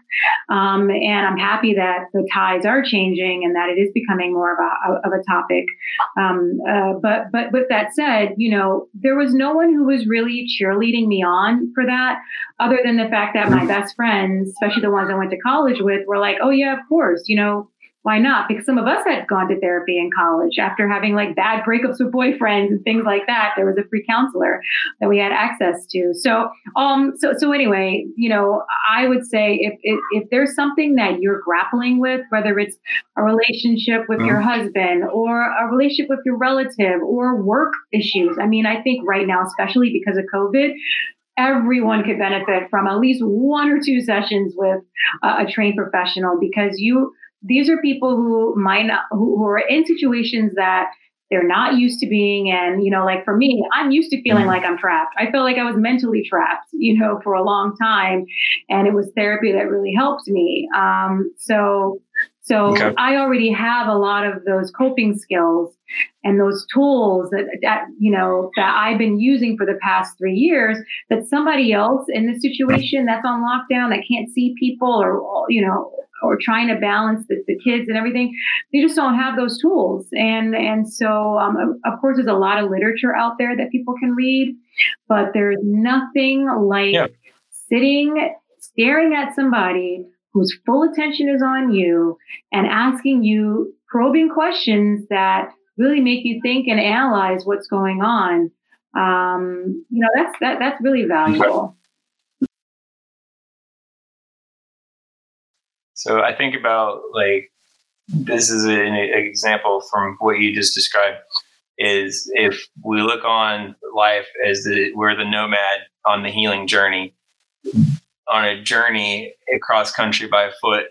Um, and I'm happy that the tides are changing and that it is becoming more of a, of a topic. Um, uh, but, but with that said, you know, there was no one who was really cheerleading me on for that, other than the fact that my best friends, especially the ones I went to college with, were like, oh yeah, of course, you know, why not? Because some of us had gone to therapy in college after having like bad breakups with boyfriends and things like that. There was a free counselor that we had access to. So, um, so, so anyway, you know, I would say if, if, if there's something that you're grappling with, whether it's a relationship with mm. your husband or a relationship with your relative or work issues, I mean, I think right now, especially because of COVID, everyone could benefit from at least one or two sessions with uh, a trained professional, because you, these are people who might not, who, who are in situations that they're not used to being in. You know, like for me, I'm used to feeling like I'm trapped. I felt like I was mentally trapped, you know, for a long time, and it was therapy that really helped me. Um, so, so okay. I already have a lot of those coping skills and those tools that, that, you know, that I've been using for the past three years that somebody else in this situation that's on lockdown, that can't see people or, you know, or trying to balance the, the kids and everything, they just don't have those tools. And, and so, um, of course, there's a lot of literature out there that people can read, but there's nothing like yeah. sitting, staring at somebody whose full attention is on you and asking you probing questions that really make you think and analyze what's going on. Um, you know, that's, that, that's really valuable. So I think about, like, this is an example from what you just described, is if we look on life as the, we're the nomad on the healing journey, on a journey across country by foot,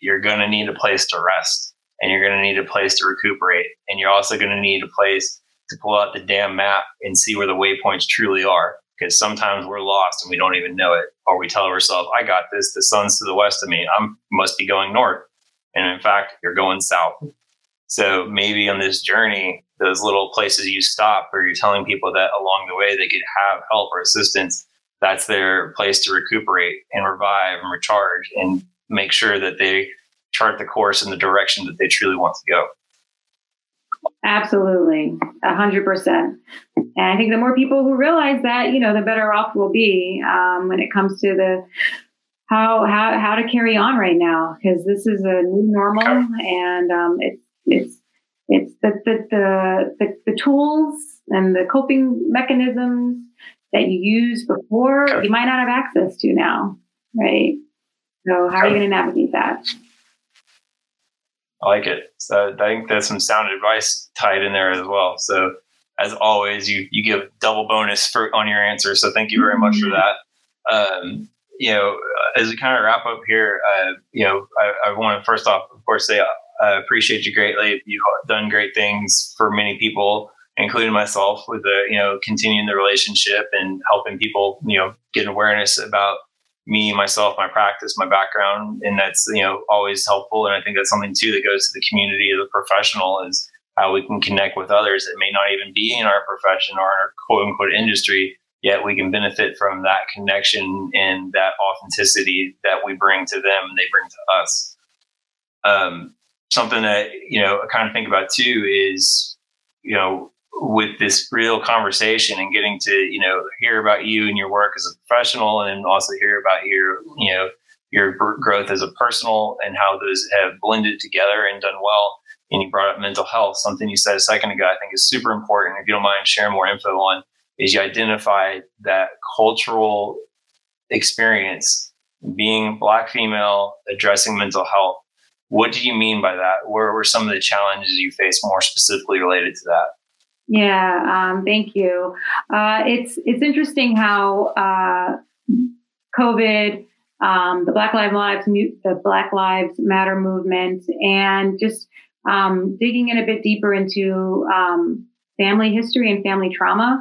you're going to need a place to rest. And you're going to need a place to recuperate. And you're also going to need a place to pull out the damn map and see where the waypoints truly are. Because sometimes we're lost and we don't even know it. Or we tell ourselves, I got this. The sun's to the west of me. I must be going north. And in fact, you're going south. So maybe on this journey, those little places you stop where you're telling people that along the way they could have help or assistance, that's their place to recuperate and revive and recharge and make sure that they chart the course in the direction that they truly want to go. Absolutely. A hundred percent. And I think the more people who realize that, you know, the better off we'll be um, when it comes to the, how, how, how to carry on right now, because this is a new normal, and um, it, it's, it's the, the, the, the, the tools and the coping mechanisms that you used before, you might not have access to now. Right. So how are you going to navigate that? I like it. So I think there's some sound advice tied in there as well. So as always, you, you give double bonus for, on your answer. So thank you very much for that. Um, you know, as we kind of wrap up here, uh, you know, I, I want to first off, of course, say I appreciate you greatly. You've done great things for many people, including myself, with the, you know, continuing the relationship and helping people, you know, get awareness about me, myself, my practice, my background. And that's, you know, always helpful. And I think that's something too that goes to the community of the professional, is how we can connect with others that may not even be in our profession or our quote unquote industry, yet we can benefit from that connection and that authenticity that we bring to them and they bring to us. Um, something that, you know, I kind of think about too is, you know, with this real conversation and getting to, you know, hear about you and your work as a professional, and also hear about your, you know, your growth as a personal and how those have blended together and done well. And you brought up mental health, something you said a second ago, I think is super important. If you don't mind sharing more info on, is you identify that cultural experience being Black female, addressing mental health. What do you mean by that? What were some of the challenges you faced more specifically related to that? Yeah, um, thank you. Uh, it's it's interesting how uh, COVID, um, the Black Lives the Black Lives Matter movement, and just um, digging in a bit deeper into um, family history and family trauma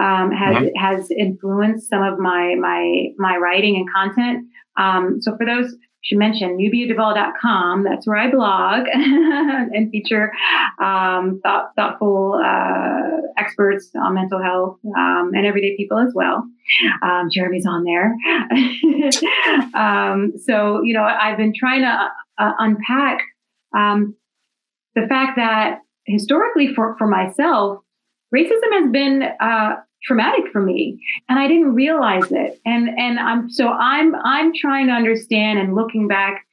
um, has mm-hmm. has influenced some of my my my writing and content. Um, so for those. She mentioned nubia duvall dot com. That's where I blog and feature um, thought, thoughtful uh, experts on mental health um, and everyday people as well. Um, Jeremy's on there. um, so, you know, I've been trying to uh, unpack um, the fact that historically for, for myself, racism has been uh, traumatic for me, and I didn't realize it. And and I'm so I'm I'm trying to understand and looking back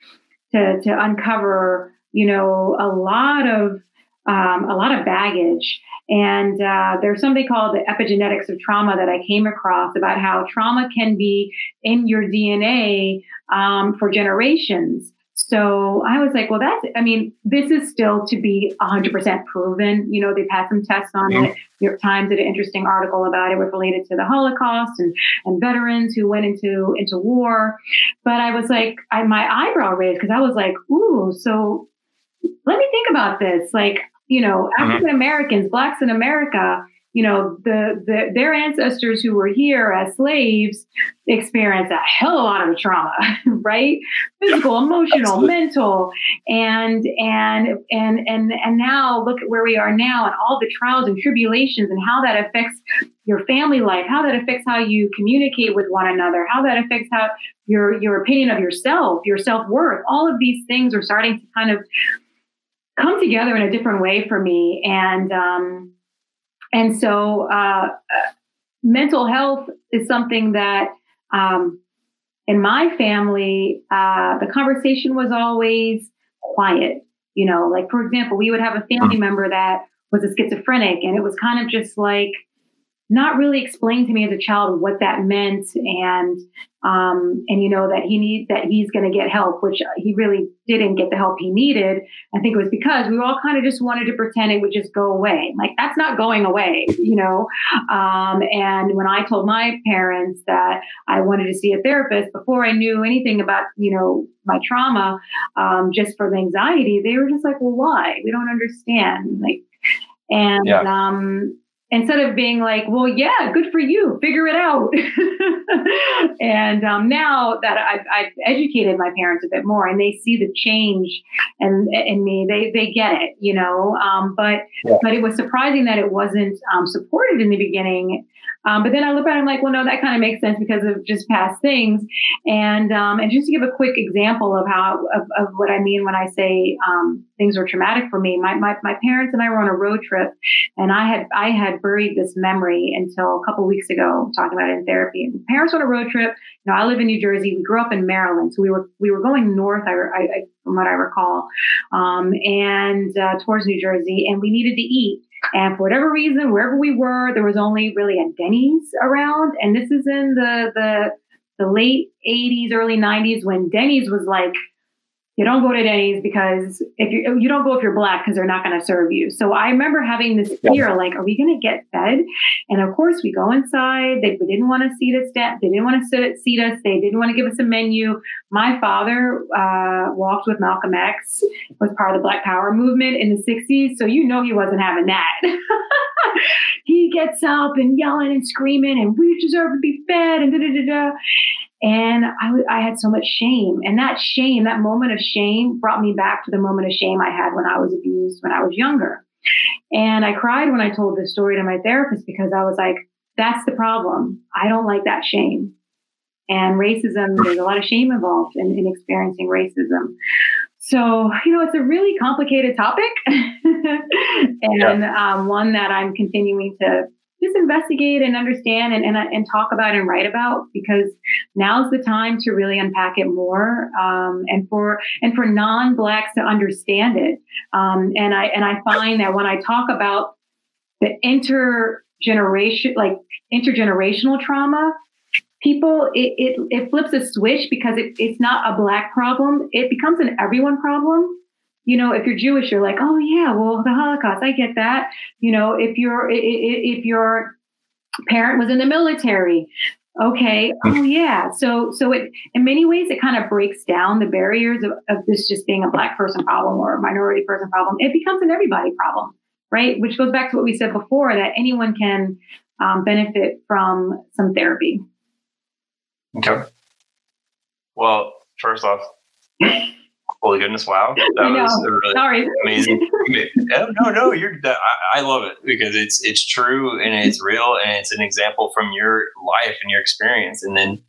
to to uncover, you know, a lot of um, a lot of baggage. And uh, there's something called the epigenetics of trauma that I came across about how trauma can be in your D N A um, for generations. So I was like, well, that's, I mean, this is still to be one hundred percent proven. You know, they've had some tests on yeah. it. New York Times did an interesting article about it related to the Holocaust and, and veterans who went into, into war. But I was like, I, my eyebrow raised because I was like, ooh, so let me think about this. Like, you know, African Americans, Blacks in America, you know, the, the their ancestors who were here as slaves experienced a hell of a lot of trauma, right? Physical, emotional, Absolutely. mental, and and and and and now look at where we are now, and all the trials and tribulations, and how that affects your family life, how that affects how you communicate with one another, how that affects how your your opinion of yourself, your self-worth. All of these things are starting to kind of come together in a different way for me, and. Um, And so uh, mental health is something that um, in my family, uh, the conversation was always quiet. You know, like, for example, we would have a family member that was a schizophrenic, and it was kind of just like not really explained to me as a child what that meant. And, um, and you know, that he needs, that he's going to get help, which he really didn't get the help he needed. I think it was because we all kind of just wanted to pretend it would just go away. Like, that's not going away, you know? Um, and when I told my parents that I wanted to see a therapist before I knew anything about, you know, my trauma, um, just for the anxiety, they were just like, well, why? We don't understand. Like, and, yeah. um, instead of being like, well, yeah, good for you, figure it out. And um, now that I've, I've educated my parents a bit more, and they see the change in, in me, they they get it, you know. Um, but yeah. but it was surprising that it wasn't um, supported in the beginning. Um, but then I look at it, I'm like, well, no, that kind of makes sense because of just past things. And um, and just to give a quick example of how of, of what I mean when I say um, things were traumatic for me, my, my my parents and I were on a road trip, and I had I had buried this memory until a couple of weeks ago, talking about it in therapy. And parents on a road trip. You know, I live in New Jersey. We grew up in Maryland, so we were we were going north. I, I, I from what I recall, um, and uh, towards New Jersey, and we needed to eat. And for whatever reason, wherever we were, there was only really a Denny's around. And this is in the the, the late eighties, early nineties, when Denny's was like, you don't go to Denny's because if you you don't go if you're Black because they're not going to serve you. So I remember having this fear, like, are we going to get fed? And of course, we go inside. They, they didn't want to seat us. They didn't want to seat us. They didn't want to give us a menu. My father uh, walked with Malcolm X, was part of the Black Power movement in the sixties. So you know he wasn't having that. He gets up and yelling and screaming, and we deserve to be fed, and da da da da. And I, w- I had so much shame, and that shame, that moment of shame brought me back to the moment of shame I had when I was abused when I was younger. And I cried when I told this story to my therapist, because I was like, that's the problem. I don't like that shame. And racism, there's a lot of shame involved in, in experiencing racism. So, you know, it's a really complicated topic and yeah. um, one that I'm continuing to just investigate and understand and, and and talk about and write about, because now's the time to really unpack it more um, and for and for non-Blacks to understand it. Um, and I and I find that when I talk about the intergeneration, like intergenerational trauma, people, it, it, it flips a switch because it, it's not a Black problem. It becomes an everyone problem. You know, if you're Jewish, you're like, oh yeah, well, the Holocaust, I get that. You know, if you're, if your parent was in the military, okay, oh yeah. So, so it, in many ways, it kind of breaks down the barriers of, of this just being a Black person problem or a minority person problem. It becomes an everybody problem, right? Which goes back to what we said before, that anyone can um, benefit from some therapy. Okay. Well, first off, holy goodness! Wow, that was a really Sorry. amazing. no, no, no, you're. I, I love it because it's it's true and it's real and it's an example from your life and your experience. And then,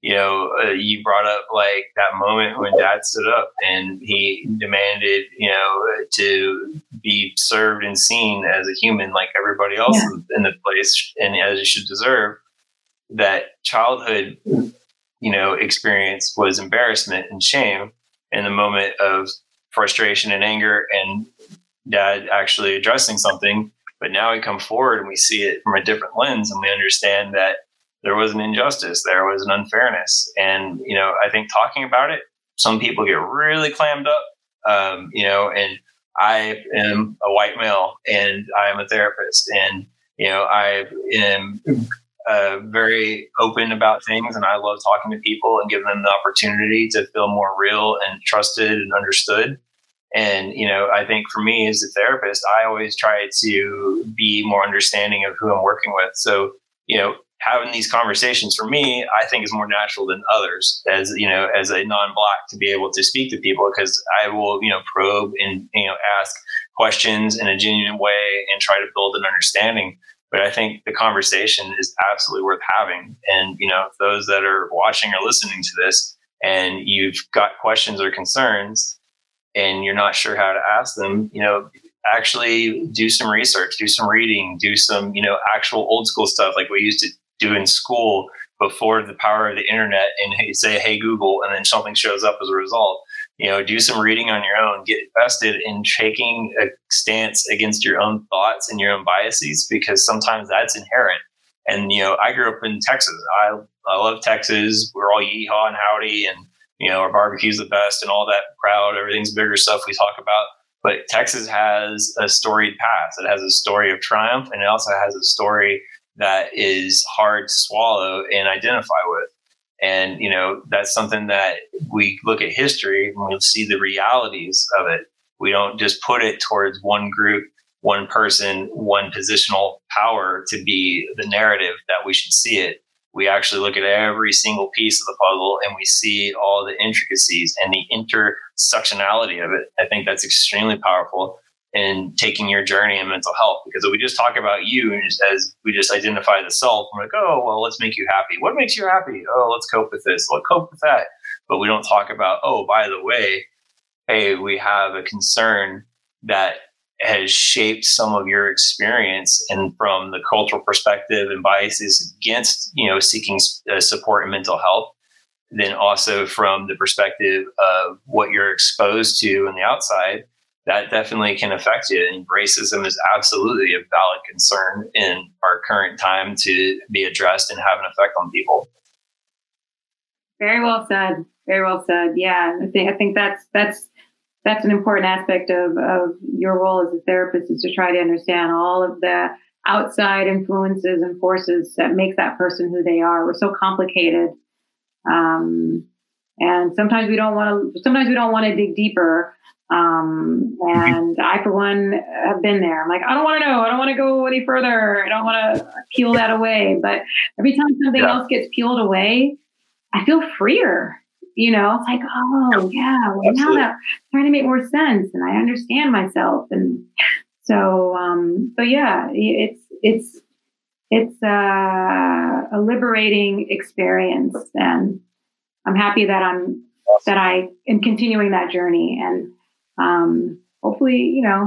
you know, uh, you brought up like that moment when Dad stood up and he demanded, you know, to be served and seen as a human like everybody else yeah. in the place and as you should deserve. That childhood, you know, experience was embarrassment and shame. In the moment of frustration and anger and Dad actually addressing something, but now we come forward and we see it from a different lens and we understand that there was an injustice, there was an unfairness. And, you know, I think talking about it, some people get really clammed up, um, you know, and I am a white male and I am a therapist and, you know, I am Uh, very open about things, and I love talking to people and giving them the opportunity to feel more real and trusted and understood. And, you know, I think for me as a therapist, I always try to be more understanding of who I'm working with. So, you know, having these conversations for me, I think is more natural than others as, you know, as a non-Black to be able to speak to people because I will, you know, probe and, you know, ask questions in a genuine way and try to build an understanding. But I think the conversation is absolutely worth having. And, you know, those that are watching or listening to this and you've got questions or concerns and you're not sure how to ask them, you know, actually do some research, do some reading, do some, you know, actual old school stuff like we used to do in school before the power of the internet and say, hey, Google, and then something shows up as a result. You know, do some reading on your own, get invested in taking a stance against your own thoughts and your own biases, because sometimes that's inherent. And, you know, I grew up in Texas. I I love Texas. We're all yeehaw and howdy and, you know, our barbecue's the best and all that proud, everything's bigger stuff we talk about. But Texas has a storied past. It has a story of triumph and it also has a story that is hard to swallow and identify with. And, you know, that's something that we look at history and we see the realities of it. We don't just put it towards one group, one person, one positional power to be the narrative that we should see it. We actually look at every single piece of the puzzle and we see all the intricacies and the intersectionality of it. I think that's extremely powerful in taking your journey in mental health, because if we just talk about you and just, as we just identify the self, we're like, oh, well, let's make you happy. What makes you happy? Oh, let's cope with this. Let's cope with that. But we don't talk about, oh, by the way, hey, we have a concern that has shaped some of your experience and from the cultural perspective and biases against, you know, seeking uh, support in mental health. Then also from the perspective of what you're exposed to on the outside, that definitely can affect you. And racism is absolutely a valid concern in our current time to be addressed and have an effect on people. Very well said. Very well said. Yeah. I think, I think that's, that's, that's an important aspect of, of your role as a therapist, is to try to understand all of the outside influences and forces that make that person who they are. We're so complicated. Um, and sometimes we don't want to, sometimes we don't want to dig deeper. Um, and I, for one, have been there. I'm like, I don't want to know. I don't want to go any further. I don't want to peel that away. But every time something yeah. else gets peeled away, I feel freer, you know, it's like, oh yeah, well, now that's trying to make more sense and I understand myself. And so, um, so yeah, it's, it's, it's, uh, a liberating experience. And I'm happy that I'm, that I am continuing that journey. And, Um, hopefully, you know,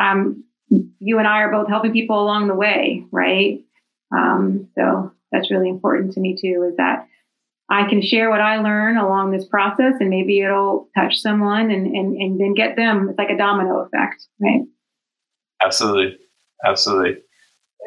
um, you and I are both helping people along the way. Right. Um, so that's really important to me too, is that I can share what I learn along this process and maybe it'll touch someone and, and, and then get them. It's like a domino effect. Right. Absolutely. Absolutely.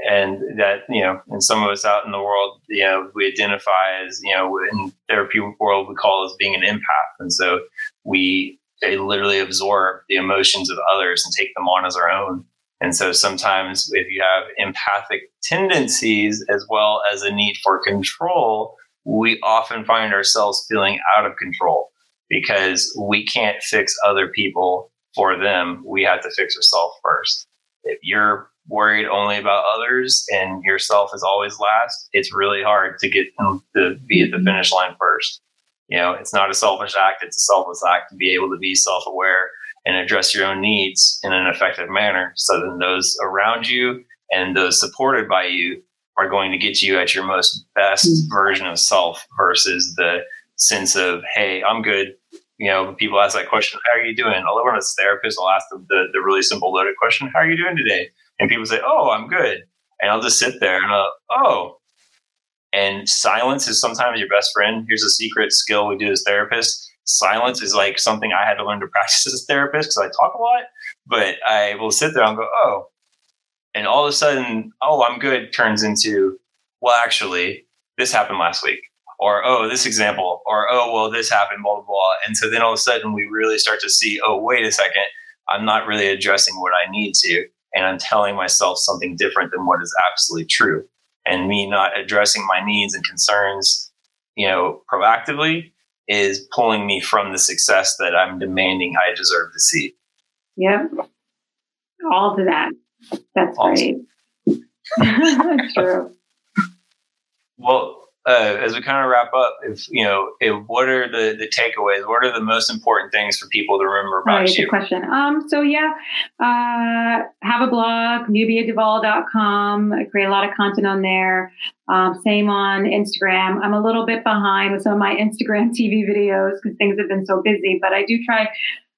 and that, you know, and some of us out in the world, you know, we identify as, you know, in therapy world, we call as being an empath. And so we they literally absorb the emotions of others and take them on as our own. And so sometimes if you have empathic tendencies as well as a need for control, we often find ourselves feeling out of control because we can't fix other people for them. We have to fix ourselves first. If you're worried only about others and yourself is always last, it's really hard to get them to be at the finish line first. You know, it's not a selfish act. It's a selfless act to be able to be self-aware and address your own needs in an effective manner. So then those around you and those supported by you are going to get you at your most best version of self versus the sense of, hey, I'm good. You know, people ask that question, how are you doing? I'll look at a therapist, I'll ask them the, the really simple loaded question, how are you doing today? And people say, oh, I'm good. And I'll just sit there and I'll, oh. And silence is sometimes your best friend. Here's a secret skill we do as therapists. Silence is like something I had to learn to practice as a therapist because I talk a lot, but I will sit there and go, oh, and all of a sudden, oh, I'm good turns into, well, actually, this happened last week, or, oh, this example, or, oh, well, this happened, blah, blah, blah. And so then all of a sudden we really start to see, oh, wait a second, I'm not really addressing what I need to, and I'm telling myself something different than what is absolutely true. And me not addressing my needs and concerns, you know, proactively is pulling me from the success that I'm demanding I deserve to see. Yep. All to that. That's awesome. Great. That's true. Well, uh, as we kind of wrap up, if you know, if, what are the, the takeaways? What are the most important things for people to remember about right, you? Good question. Um, so yeah, uh, have a blog, nubia duvall dot com. I create a lot of content on there. Um, same on Instagram. I'm a little bit behind with some of my Instagram T V videos because things have been so busy, but I do try.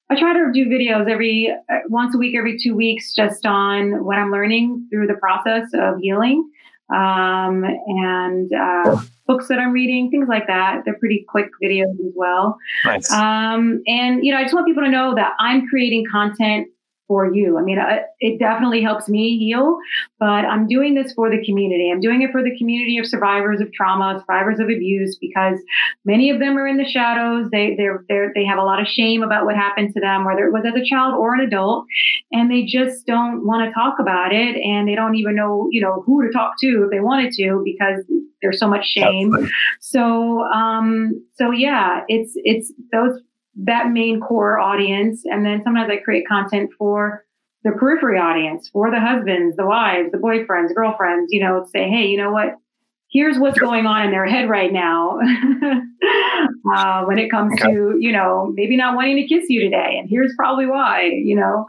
I try to do videos every uh, once a week, every two weeks, just on what I'm learning through the process of healing, um, and uh, books that I'm reading, things like that. They're pretty quick videos as well. Nice. Um, and, you know, I just want people to know that I'm creating content for you. I mean, I, it definitely helps me heal, but I'm doing this for the community. I'm doing it for the community of survivors of trauma, survivors of abuse, because many of them are in the shadows. They they're, they're, they have a lot of shame about what happened to them, whether it was as a child or an adult, and they just don't want to talk about it, and they don't even know, you know, who to talk to if they wanted to, because there's so much shame. Absolutely. So, um, so yeah, it's it's those. that main core audience. And then sometimes I create content for the periphery audience, for the husbands, the wives, the boyfriends, girlfriends, you know, say, hey, you know what, here's what's going on in their head right now uh, when it comes okay. to, you know, maybe not wanting to kiss you today. And here's probably why, you know,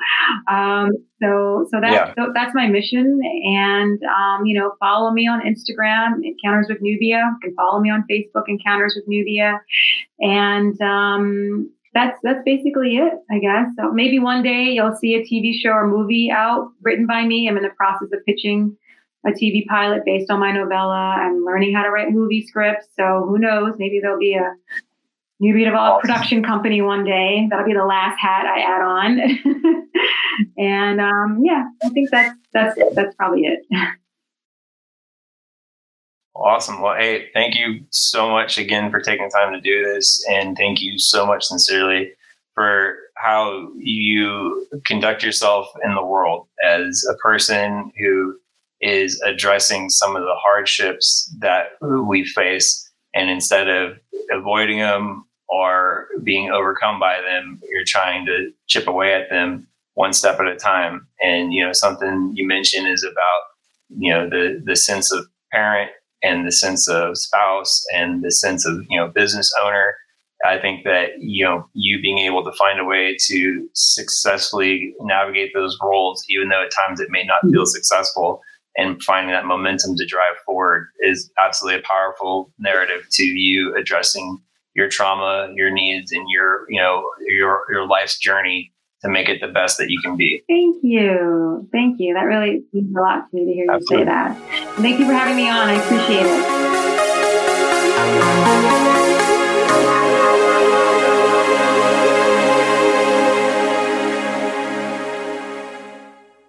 um, so, so, that, yeah. so that's my mission. And, um, you know, follow me on Instagram, Encounters with Nubia. You can follow me on Facebook, Encounters with Nubia. And, um, That's that's basically it, I guess. So maybe one day you'll see a T V show or movie out written by me. I'm in the process of pitching a T V pilot based on my novella. I'm learning how to write movie scripts. So who knows? Maybe there'll be a Nubia Duvall production company one day. That'll be the last hat I add on. and um, yeah, I think that's that's that's probably it. Awesome. Well, hey, thank you so much again for taking the time to do this. And thank you so much sincerely for how you conduct yourself in the world as a person who is addressing some of the hardships that we face. And instead of avoiding them or being overcome by them, you're trying to chip away at them one step at a time. And, you know, something you mentioned is about, you know, the, the sense of parent, and the sense of spouse, and the sense of, you know, business owner. I think that, you know, you being able to find a way to successfully navigate those roles, even though at times it may not feel successful, and finding that momentum to drive forward is absolutely a powerful narrative to you addressing your trauma, your needs, and your, you know, your, your life's journey to make it the best that you can be. Thank you. Thank you. That really means a lot to me to hear Absolutely. You say that. And thank you for having me on. I appreciate it.